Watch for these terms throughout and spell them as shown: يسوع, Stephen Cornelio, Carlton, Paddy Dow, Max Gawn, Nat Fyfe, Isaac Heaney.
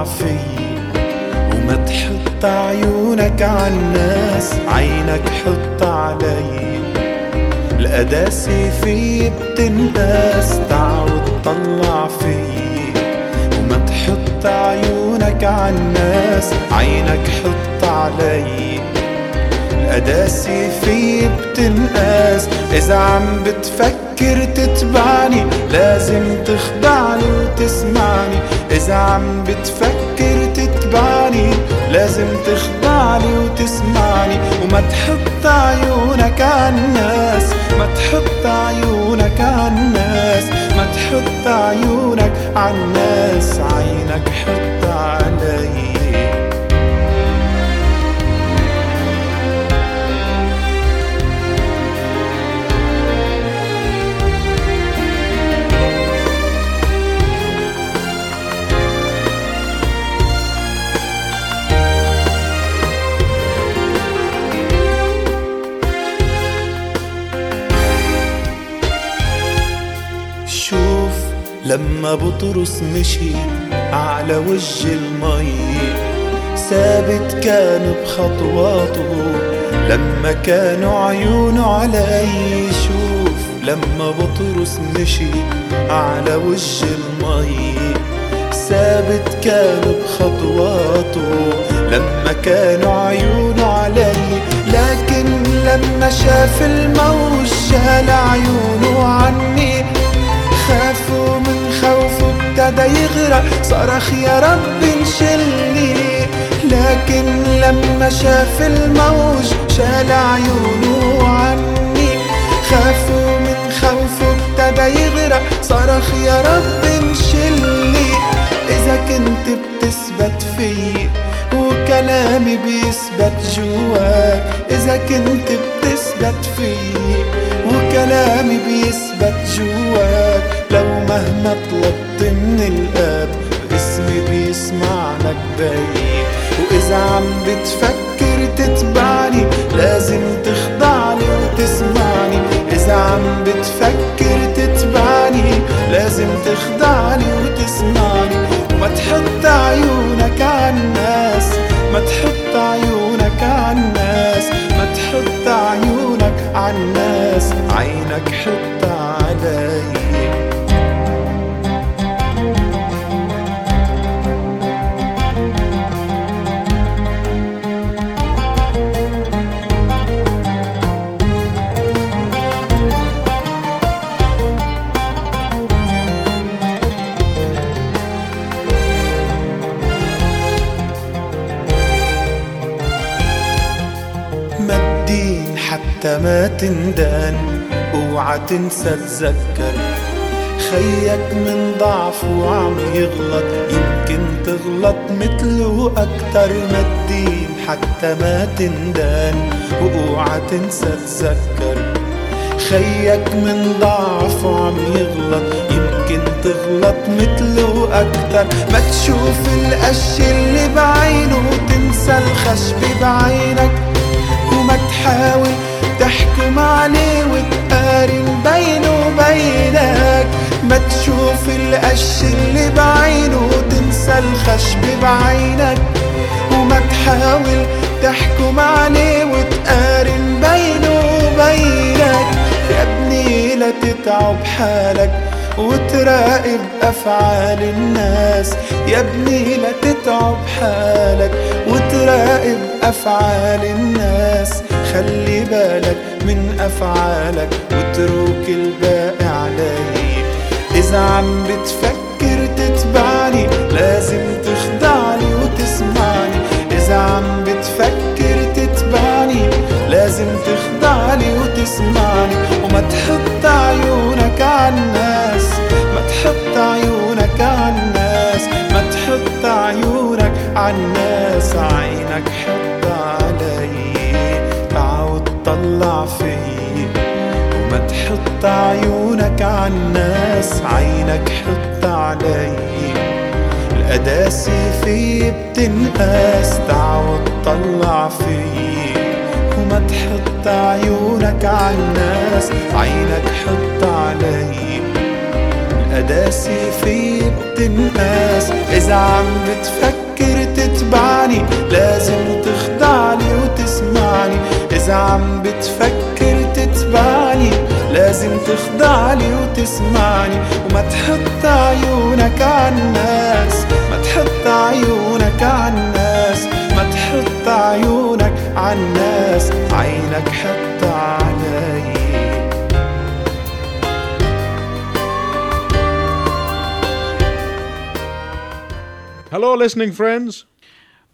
تطلع فيي وما تحط عيونك عالناس، عينك حط علي. القداسة فيي بتنقاس، تعود تطلع فيي وما تحط عيونك عالناس، عينك حط علي. القداسة فيي بتنقاس، إذا عم بتفكر تتبعني لازم تخضعني وتسمعني. إذا عم بتفكر تتبعني لازم تخضعني وتسمعني. وما تحط عيونك عالناس، ما تحط عيونك عالناس، ما تحط عيونك عالناس، عينك حط علي. لما بطرس مشي على وجه المي، ثابت كان بخطواته لما كانوا عيونه علي. شوف لما بطرس مشي على وجه المي، ثابت كان بخطواته لما كانوا عيونه علي. لكن لما شاف الموج شال عيونه عني، خافوا من خوفه ابتدى يغرق، صرخ يا رب انشلني. لكن لما شاف الموج شال عيونه عني، خافوا من خوفه ابتدى يغرق، صرخ يا رب انشلني. إذا كنت بتثبت فيي وكلامي بيثبت جواك، إذا كنت بتثبت فيي وكلامي بيثبت جواك، لو مهما طلبت من الآب اسمي بيسمعلك باي. وإذا عم بتفكر تتبعني لازم تخضعني وتسمعني. إذا عم بتفكر تتبعني لازم تخضعني وتسمعني. وما تحط عيونك عالناس، ما تحط عيونك عالناس، ما تحط عيونك عالناس، عينك حط علي. مدين حتى ما تندان، اوعى تنسى تذكر خيك من ضعفه وعم يغلط، يمكن تغلط مثله أكتر. مدين حتى ما تندان، واوعى تنسى تذكر خيك من ضعفه وعم يغلط، يمكن تغلط مثله أكتر. ما تشوف القش اللي بعينه وتنسى الخشب بعينك، وما تحاول تحكم عليه وتقارن بينه وبينك. ما تشوف القش اللي بعينه وتنسى الخشب بعينك، وما تحاول تحكم عليه وتقارن بينه وبينك. يا ابني لا تتعب حالك وتراقب أفعال الناس، يا ابني لا تتعب حالك وتراقب أفعال الناس. خلي بالك من أفعالك واترك الباقي علي. إذا عم بتفكر تتبعني لازم تخضعني وتسمعني. إذا عم بتفكر تتبعني لازم تخضعني وتسمعني. وما تحط عيونك عالناس، ما تحط عيونك عالناس، ما تحط عيونك عالناس، عينك حط علي. تعود تطلع فيي وما تحط عيونك عالناس، عينك حط علي. القداسة فيي بتنقاس، تعود تطلع فيي وما تحط عيونك عالناس، عينك حط علي. قداسي في بتنقاس. إذا عم بتفكر تتبعني لازم تخضعني وتسمعني. إذا عم بتفكر تتبعني لازم تخضعني وتسمعني. وما تحط عيونك عالناس، ما تحط عيونك عالناس، ما تحط عيونك عالناس، عينك حط علي. Hello, listening friends.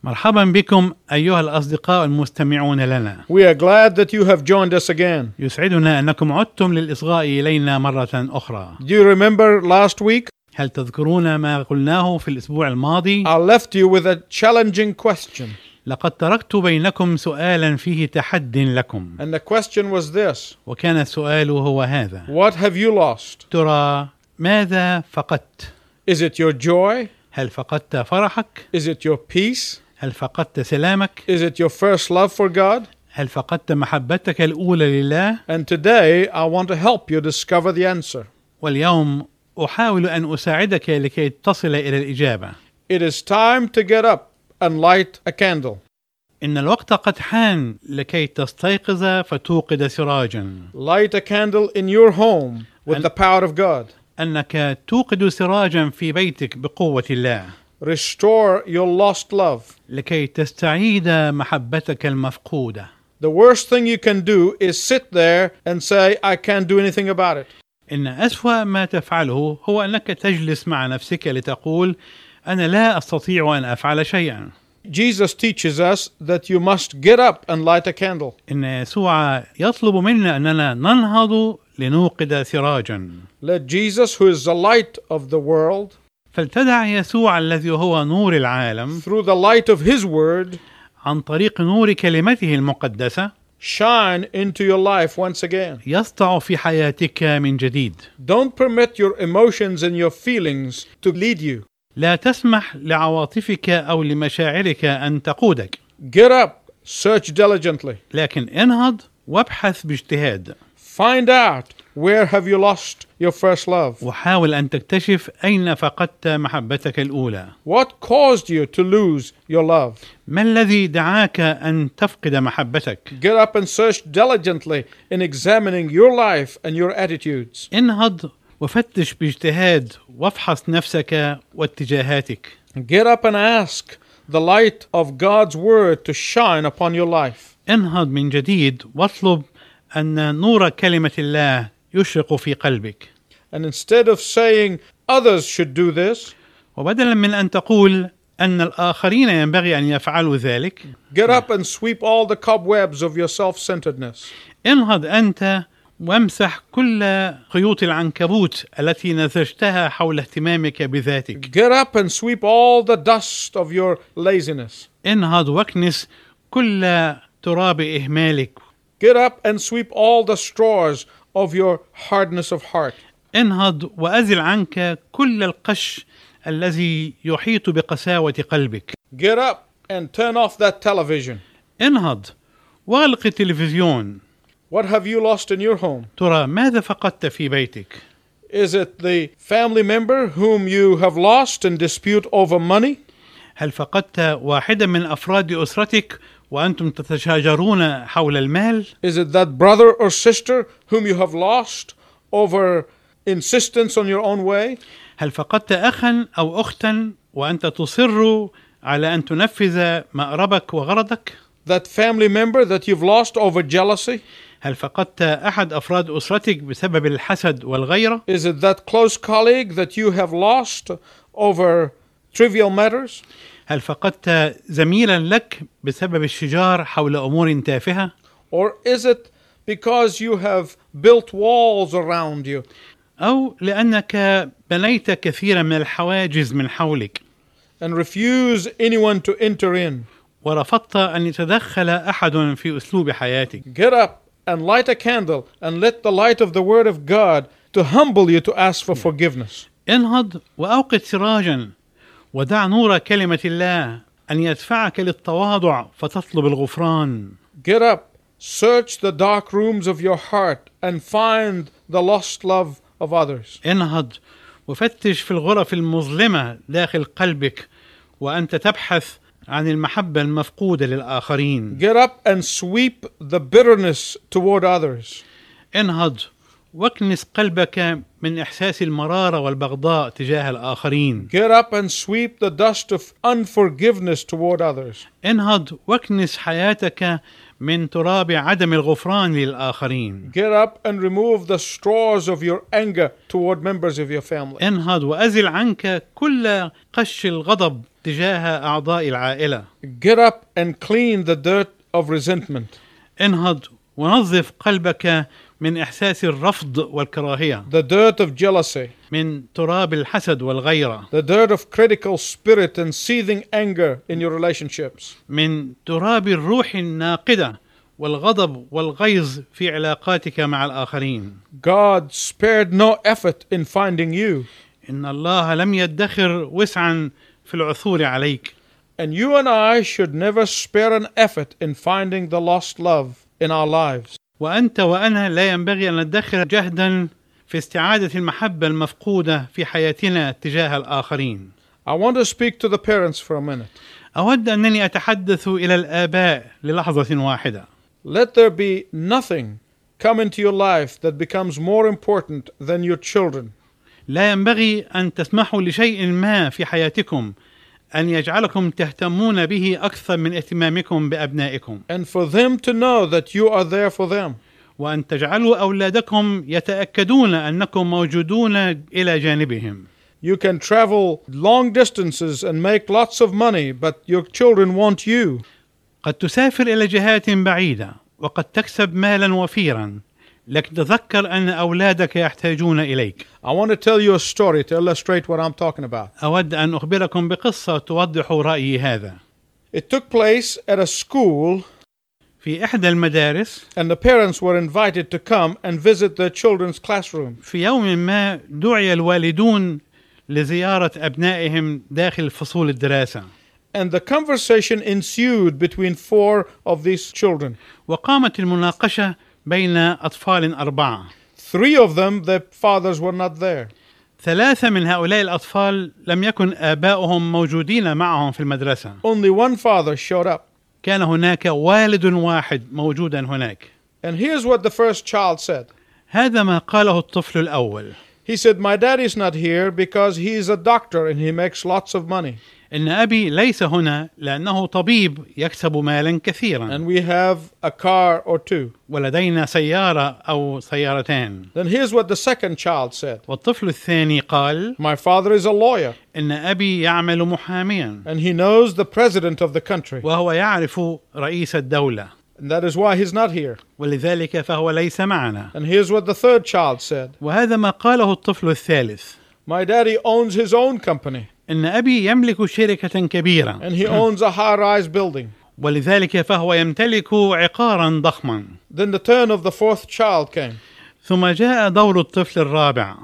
مرحبا بكم أيها الأصدقاء المستمعون لنا. We are glad that you have joined us again. يسعدنا أنكم عدتم للإصغاء إلينا مرة أخرى. Do you remember last week? هل تذكرون ما قلناه في الأسبوع الماضي؟ I left you with a challenging question. لقد تركت بينكم سؤالا فيه تحدي لكم. And the question was this. وكان السؤال هو هذا. What have you lost? ترى ماذا فقدت؟ Is it your joy? هل فقدت فرحك؟ Is it your peace? هل فقدت سلامك؟ Is it your first love for God? هل فقدت محبتك الأولى لله؟ And today I want to help you discover the answer. واليوم أحاول أن أساعدك لكي تصل إلى الإجابة. It is time to get up and light a candle. إن الوقت قد حان لكي تستيقظ فتوقد سراجا. Light a candle in your home with the power of God. أنك توقد سراجا في بيتك بقوة الله. Restore your lost love. لكي تستعيد محبتك المفقودة. The worst thing you can do is sit there and say I can't do anything about it. إن أسوأ ما تفعله هو أنك تجلس مع نفسك لتقول أنا لا أستطيع أن أفعل شيئا. Jesus teaches us that you must get up and light a candle. إن يسوع يطلب منا أننا ننهض لنوقد سراجا. Let Jesus, who is the light of the world, فلتدع يسوع الذي هو نور العالم through the light of his word, عن طريق نور كلمته المقدسة shine into your life once again. يسطع في حياتك من جديد. Don't permit your emotions and your feelings to lead you. لا تسمح لعواطفك أو لمشاعرك أن تقودك. Get up, search diligently. لكن انهض وابحث باجتهاد. Find out where have you lost your first love. وحاول أن تكتشف أين فقدت محبتك الأولى. What caused you to lose your love? ما الذي دعاك أن تفقد محبتك؟ Get up and search diligently in examining your life and your attitudes. انهض وفتش باجتهاد وافحص نفسك واتجاهاتك. Get up and ask the light of God's word to shine upon your life. انهض من جديد واطلب أن نور كلمة الله يشرق في قلبك. And instead of saying others should do this, وبدلا من أن تقول أن الآخرين ينبغي أن يفعلوا ذلك, get up and sweep all the cobwebs of your self-centeredness. انهض أنت وامسح كل خيوط العنكبوت التي نسجتها حول اهتمامك بذاتك. Get up and sweep all the dust of your laziness. انهض واكنس كل تراب إهمالك. Get up and sweep all the straws of your hardness of heart. انهض وأزل عنك كل القش الذي يحيط بقساوة قلبك. Get up and turn off that television. انهض واغلق التلفزيون. What have you lost in your home? ترى ماذا فقدت في بيتك؟ Is it the family member whom you have lost in dispute over money? هل فقدت واحدا من أفراد أسرتك وأنتم تتشاجرون حول المال؟ Is it that brother or sister whom you have lost over insistence on your own way? هل فقدت أخا أو أختا وأنت تصر على أن تنفذ مأربك وغرضك؟ That family member that you've lost over jealousy? هل فقدت أحد أفراد أسرتك بسبب الحسد والغيرة؟ Is it that close colleague that you have lost over trivial matters? هل فقدت زميلا لك بسبب الشجار حول أمور تافهة؟ Or is it because you have built walls around you? أو لأنك بنيت كثيرا من الحواجز من حولك. And refuse anyone to enter in. ورفضت أن يتدخل أحد في أسلوب حياتك. Get up and light a candle and let the light of the Word of God to humble you to ask for forgiveness. انهض وأوقد سراجا ودع نور كلمة الله أن يدفعك للتواضع فتطلب الغفران. Get up, search the dark rooms of your heart and find the lost love of others. انهض وفتش في الغرف المظلمة داخل قلبك وأنت تبحث عن المحبة المفقودة للآخرين. Get up and sweep the bitterness toward others. انهض واكنس قلبك من إحساس المرارة والبغضاء تجاه الآخرين. Get up and sweep the dust of unforgiveness toward others. انهض واكنس حياتك من تراب عدم الغفران للآخرين. Get up and remove the straws of your anger toward members of your family. انهض وأزل عنك كل قش الغضب تجاه أعضاء العائلة. Get up and clean the dirt of resentment. انهض ونظف قلبك من إحساس الرفض والكراهية. The dirt of jealousy. من تراب الحسد والغيرة. The dirt of critical spirit and seething anger in your relationships. من تراب الروح الناقدة والغضب والغيظ في علاقاتك مع الآخرين. God spared no effort in finding you. إن الله لم يدخر وسعا في العثور عليك. And you and I should never spare an effort in finding the lost love in our lives. وأنت وأنا لا ينبغي أن ندخر جهدا في استعادة المحبة المفقودة في حياتنا تجاه الآخرين. I want to speak to the parents for a minute. أود أنني أتحدث إلى الآباء للحظة واحدة. Let there be nothing come into your life that becomes more important than your children. لا ينبغي أن تسمحوا لشيء ما في حياتكم أن يجعلكم تهتمون به أكثر من اهتمامكم بأبنائكم. And for them to know that you are there for them. وأن تجعلوا أولادكم يتأكدون أنكم موجودون إلى جانبهم. You can travel long distances and make lots of money, but your children want you. قد تسافر إلى جهات بعيدة وقد تكسب مالا وفيرا، لكن تذكر أن أولادك يحتاجون إليك. I want to tell you a story to illustrate what I'm talking about. أود أن أخبركم بقصة توضح رأيي هذا. It took place at a school. في إحدى المدارس. And the parents were invited to come and visit their children's classroom. في يوم ما دعي الوالدون لزيارة أبنائهم داخل فصول الدراسة. And the conversation ensued between four of these children. وقامت المناقشة بين أطفال أربعة. Three of them, their fathers were not there. ثلاثة من هؤلاء الأطفال لم يكن آباؤهم موجودين معهم في المدرسة. Only one father showed up. كان هناك والد واحد موجودا هناك. And here's what the first child said. هذا ما قاله الطفل الأول. He said, my dad is not here because he is a doctor and he makes lots of money. إن أبي ليس هنا لأنه طبيب يكسب مالا كثيرا. And we have a car or two. ولدينا سيارة أو سيارتان. Then here's what the second child said. والطفل الثاني قال. My father is a lawyer. إن أبي يعمل محاميا. And he knows the president of the country. وهو يعرف رئيس الدولة. And that is why he's not here. ولذلك فهو ليس معنا. And here's what the third child said. وهذا ما قاله الطفل الثالث. My daddy owns his own company. إن أبي يملك شركة كبيرة. And he owns a high-rise building. ولذلك فهو يمتلك عقارا ضخما. Then the turn of the fourth child came. ثم جاء دور الطفل الرابع.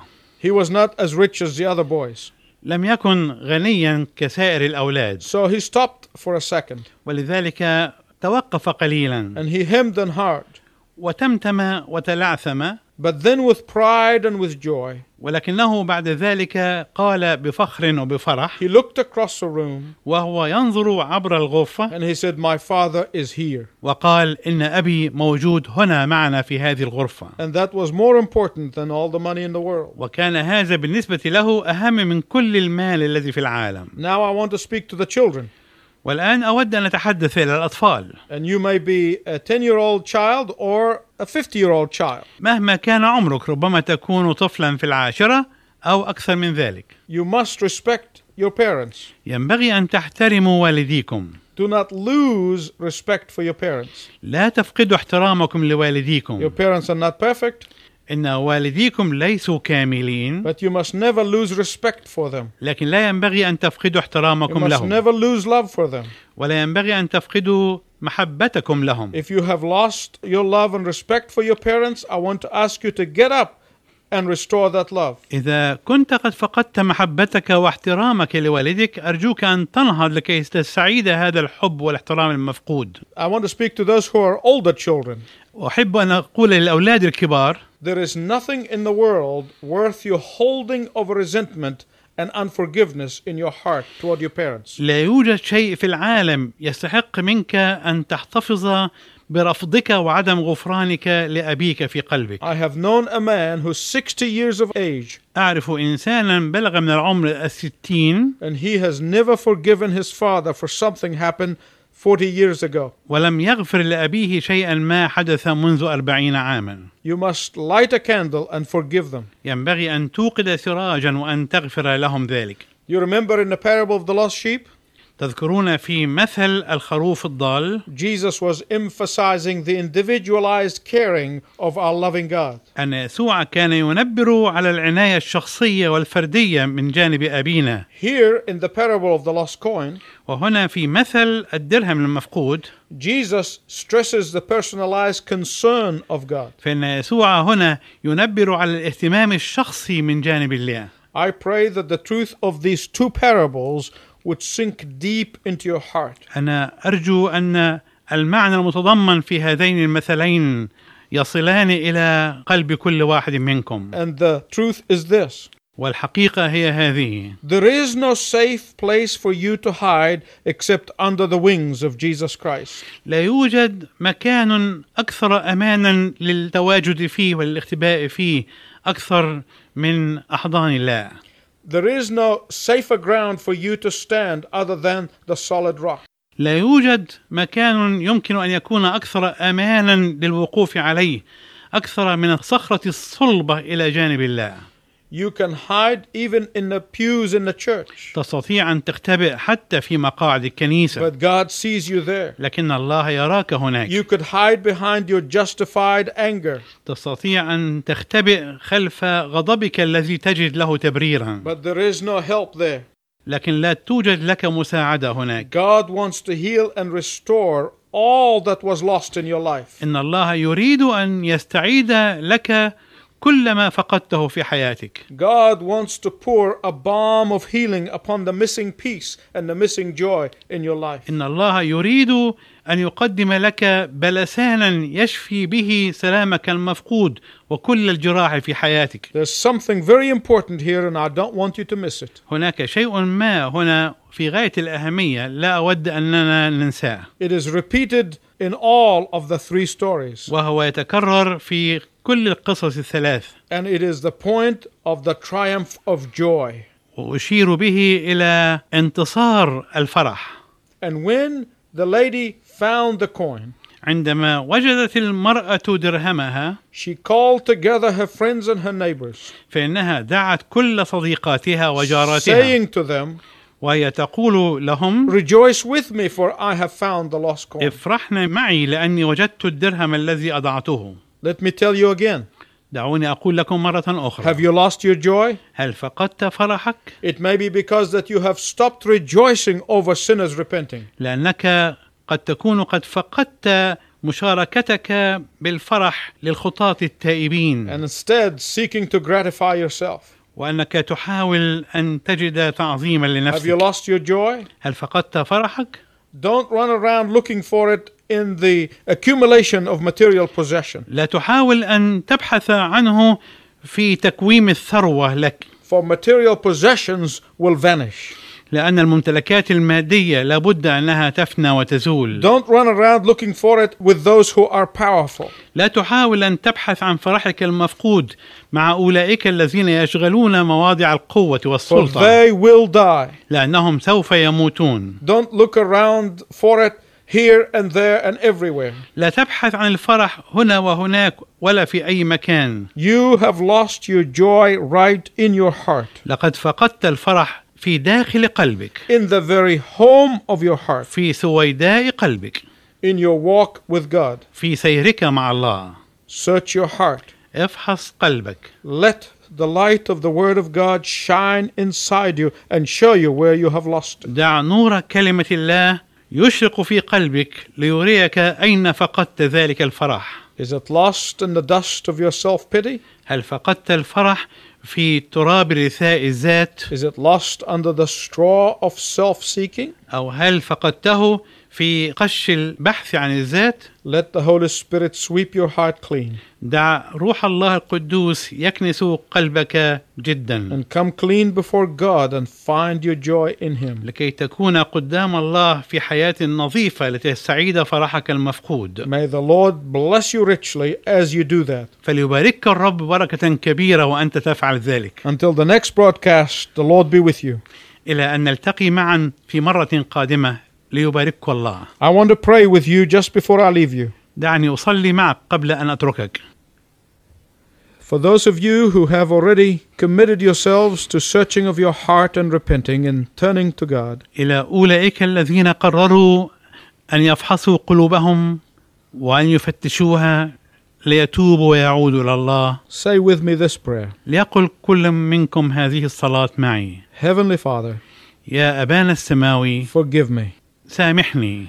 He was not as rich as the other boys. لم يكن غنيا كسائر الأولاد. So he stopped for a second. ولذلك توقف قليلا. And he hemmed and hawed. وتمتم وتلعثم. But then with pride and with joy. ولكنه بعد ذلك قال بفخر وبفرح. He looked across the room. وهو ينظر عبر الغرفة. And he said, my father is here. وقال إن أبي موجود هنا معنا في هذه الغرفة. And that was more important than all the money in the world. وكان هذا بالنسبة له أهم من كل المال الذي في العالم. Now I want to speak to the children. والآن أود أن أتحدث إلى الأطفال. And you may be a 10-year-old child or a 50-year-old child. مهما كان عمرك ربما تكون طفلا في العاشرة أو أكثر من ذلك. You must respect your parents. ينبغي أن تحترموا والديكم. Do not lose respect for your parents. لا تفقدوا احترامكم لوالديكم. Your parents are not perfect. إن والديكم ليسوا كاملين. But you must never lose respect for them. لكن لا ينبغي أن تفقدوا احترامكم لهم. You must never lose love for them. ولا ينبغي أن تفقدوا محبتكم لهم. If you have lost your love and respect for your parents, I want to ask you to get up and restore that love. إذا كنت قد فقدت محبتك واحترامك لوالدك، أرجوك أن تنهض لكي تستعيد هذا الحب والاحترام المفقود. I want to speak to those who are older children. أحب أن أقول للأولاد الكبار. There is nothing in the world worth you holding of resentment and unforgiveness in your heart toward your parents. لا يوجد شيء في العالم يستحق منك أن تحتفظ برفضك وعدم غفرانك لأبيك في قلبك. I have known a man who's 60 years of age. أعرف إنسانا بلغ من العمر الستين. And he has never forgiven his father for something happened 40 years ago. ولم يغفر لأبيه شيئا ما حدث منذ 40 عاما. You must light a candle and forgive them. ينبغي أن توقد سراجا وأن تغفر لهم ذلك. You remember in the parable of the lost sheep? تذكرون في مثل الخروف الضال. Jesus was emphasizing the individualized caring of our loving God. أن يسوع كان ينبر على العناية الشخصية والفردية من جانب أبينا. Here in the parable of the lost coin. وهنا في مثل الدرهم المفقود. Jesus stresses the personalized concern of God. فإن يسوع هنا ينبر على الاهتمام الشخصي من جانب الله. I pray that the truth of these two parables would sink deep into your heart. أنا أرجو أن المعنى المتضمن في هذين المثلين يصلان إلى قلب كل واحد منكم. And the truth is this. والحقيقة هي هذه. There is no safe place for you to hide except under the wings of Jesus Christ. لا يوجد مكان أكثر أمانا للتواجد فيه والاختباء فيه أكثر من أحضان الله. There is no safer ground for you to stand other than the solid rock. لا يوجد مكان يمكن أن يكون أكثر أمانا للوقوف عليه أكثر من الصخرة الصلبة إلى جانب الله. You can hide even in the pews in the church. تستطيع أن تختبئ حتى في مقاعد الكنيسة. But God sees you there. لكن الله يراك هناك. You could hide behind your justified anger. تستطيع أن تختبئ خلف غضبك الذي تجد له تبريرا. But there is no help there. لكن لا توجد لك مساعدة هناك. God wants to heal and restore all that was lost in your life. إن الله يريد أن يستعيد لك كل ما فقدته في حياتك. God wants to pour a balm of healing upon the missing peace and the missing joy in your life. إن الله يريد أن يقدم لك بلسانا يشفي به سلامك المفقود وكل الجراح في حياتك. There's something very important here and I don't want you to miss it. هناك شيء ما هنا في غاية الأهمية لا أود أننا ننساه. It is repeated in all of the three stories. وهو يتكرر في كل القصص الثلاث. And it is the point of the triumph of joy. وأشير به إلى انتصار الفرح. And when the lady found the coin, عندما وجدت المرأة درهمها, she called together her friends and her neighbors, فإنها دعت كل صديقاتها وجاراتها, saying to them, وهي تقول لهم, rejoice with me for I have found the lost coin. افرحنا معي لأني وجدت الدرهم الذي أضعته. Let me tell you again. دعوني أقول لكم مرة أخرى. Have you lost your joy? هل فقدت فرحك؟ It may be because that you have stopped rejoicing over sinners repenting. لأنك قد تكون قد فقدت مشاركتك بالفرح للخطاة التائبين. And instead seeking to gratify yourself. وأنك تحاول أن تجد تعظيما لنفسك. Have you lost your joy? هل فقدت فرحك؟ Don't run around looking for it in the accumulation of material possession. لا تحاول أن تبحث عنه في تكوين الثروة لك. For material possessions will vanish. لأن الممتلكات المادية لابد أنها تفنى وتزول. Don't run around looking for it with those who are powerful. لا تحاول أن تبحث عن فرحك المفقود مع أولئك الذين يشغلون مواضع القوة والسلطة. For they will die. لأنهم سوف يموتون. Don't look around for it here and there and everywhere. لا تبحث عن الفرح هنا وهناك ولا في أي مكان. You have lost your joy right in your heart. لقد فقدت الفرح في داخل قلبك. In the very home of your heart. في سويداء قلبك. In your walk with God. في سيرك مع الله. Search your heart. افحص قلبك. Let the light of the Word of God shine inside you and show you where you have lost it. دع نور كلمة الله يشرق في قلبك ليريك أين فقدت ذلك الفرح. Is it lost in the dust of your self-pity? هل فقدت الفرح في تراب رثاء الذات؟ Is it lost under the straw of self-seeking? أو هل فقدته في قش البحث عن الذات. Let the Holy Spirit sweep your heart clean. دع روح الله القدوس يكنس قلبك جدا. And come clean before God and find your joy in Him. لكي تكون قدام الله في حياة نظيفة لتستعيد فرحك المفقود. May the Lord bless you richly as you do that. فليباركك الرب بركة كبيرة وأنت تفعل ذلك. Until the next broadcast, the Lord be with you. إلى أن نلتقي معا في مرة قادمة. ليباركك الله. I want to pray with you just before I leave you. دعني أصلي معك قبل أن أتركك. For those of you who have already committed yourselves to searching of your heart and repenting and turning to God. إلى أولئك الذين قرروا أن يفحصوا قلوبهم وأن يفتشوها ليتوبوا ويعودوا إلى الله. Say with me this prayer. ليقل كل منكم هذه الصلاة معي. Heavenly Father. يا أبانا السماوي. Forgive me. سامحني.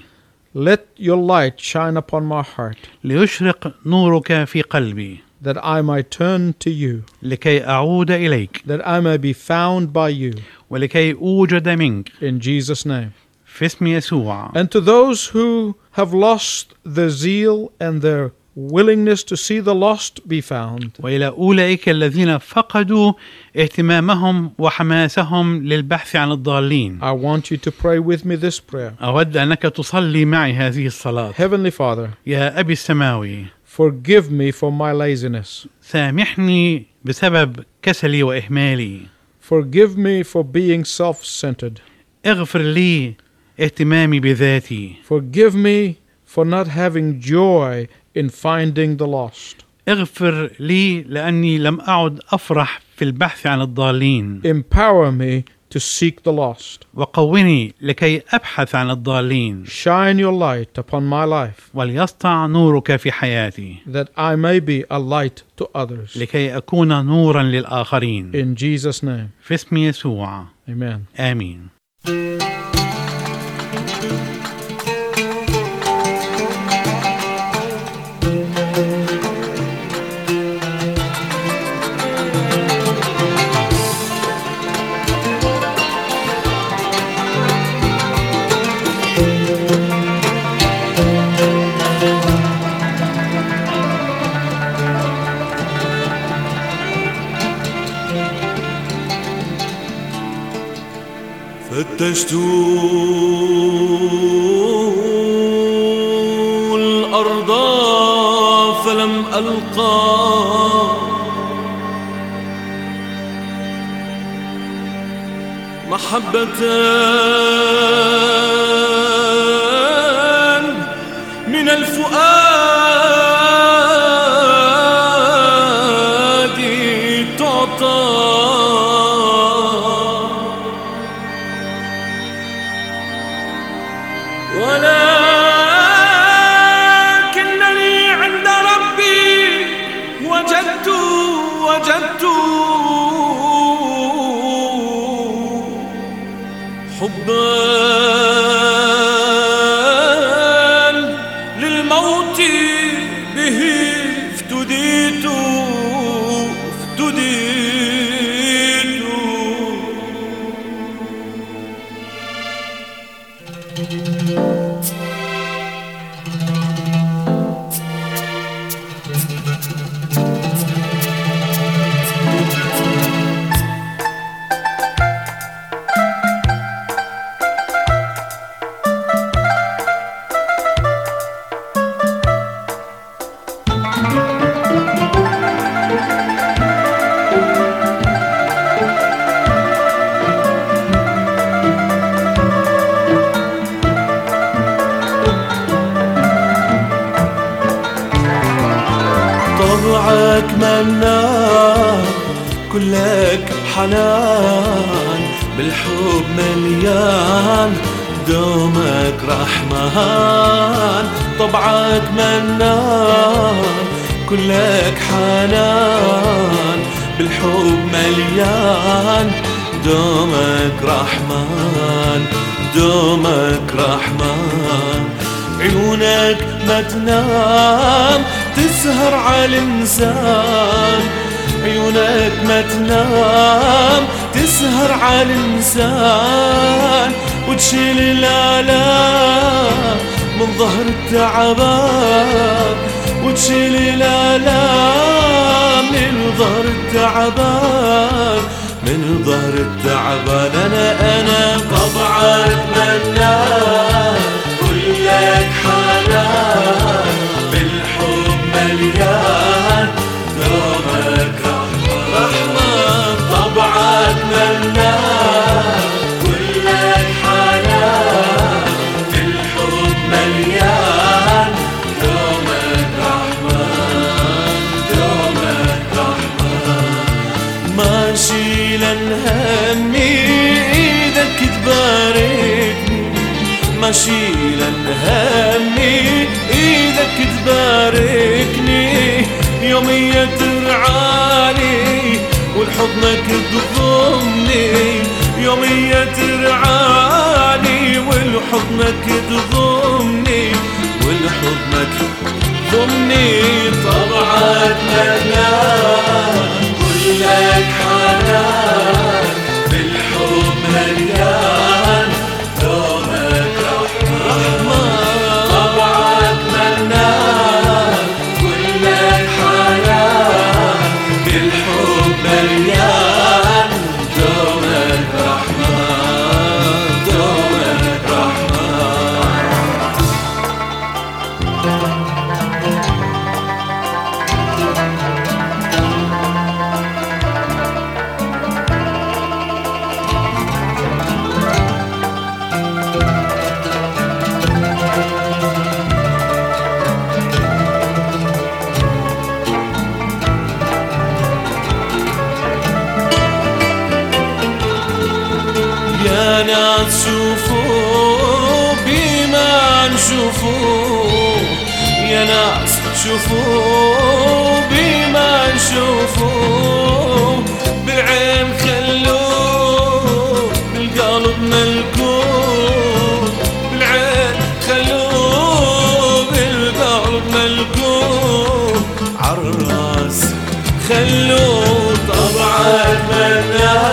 Let your light shine upon my heart. ليشرق نورك في قلبي. That I might turn to you. لكي أعود إليك. That I may be found by you. ولكي أوجد منك. In Jesus' name. في اسم يسوع. And to those who have lost their zeal and their willingness to see the lost be found. وإلى أولئك الذين فقدوا اهتمامهم وحماسهم للبحث عن الضالين. I want you to pray with me this prayer. أود أنك تصلي معي هذه الصلاة. Heavenly Father. يا أبي السماوي. Forgive me for my laziness. سامحني بسبب كسلي وإهمالي. Forgive me for being self-centered. اغفر لي اهتمامي بذاتي. Forgive me for not having joy in finding the lost. اغفر لي لأني لم أعد أفرح في البحث عن الضالين. Empower me to seek the lost. وقوّني لكي أبحث عن الضالين. Shine your light upon my life. وليسطع نورك في حياتي. That I may be a light to others. لكي أكون نورا للآخرين. In Jesus' name. في اسم يسوع. Amen. آمين. فتشت الأرض فلم ألقى محبة من الفؤاد تعطى للموت به افتديت كلك حنان بالحب مليان دومك رحمن طبعك منان كلك حنان بالحب مليان دومك رحمن عيونك ما تنام تسهر على الإنسان عيونك ما تنام تسهر على الإنسان وتشيل الآلام من ظهر التعبان، وتشيل الآلام من ظهر التعبان، من ظهر التعبان. أنا طبعا أتمنى كلك حنان بالحب مليان دومك رحمة. طبعا أتمنى كلك حنان بالحب مليان دومك رحمة دومك رحمة. ما شيلن همي إيدك تباركني، ما شيلن همي إيدك تباركني، يومية ترعاني والحضنك تضمني، يومية ترعاني والحضنك تضمني، والحضنك تضمني. طبعا أتمنى كلك حنان بالحب مليان دومك رحمة. طبعا أتمنى كلك حنان بالحب مليان دومك رحمة دومك رحمة. يانا تشوفوا بما نشوفوا، يا ناس شوفوا بما نشوفوا، بالعين خلوه بالقلب ملكوه، بالعين خلوه بالقلب ملكوه، عالراس خلوه. طبعا أتمنى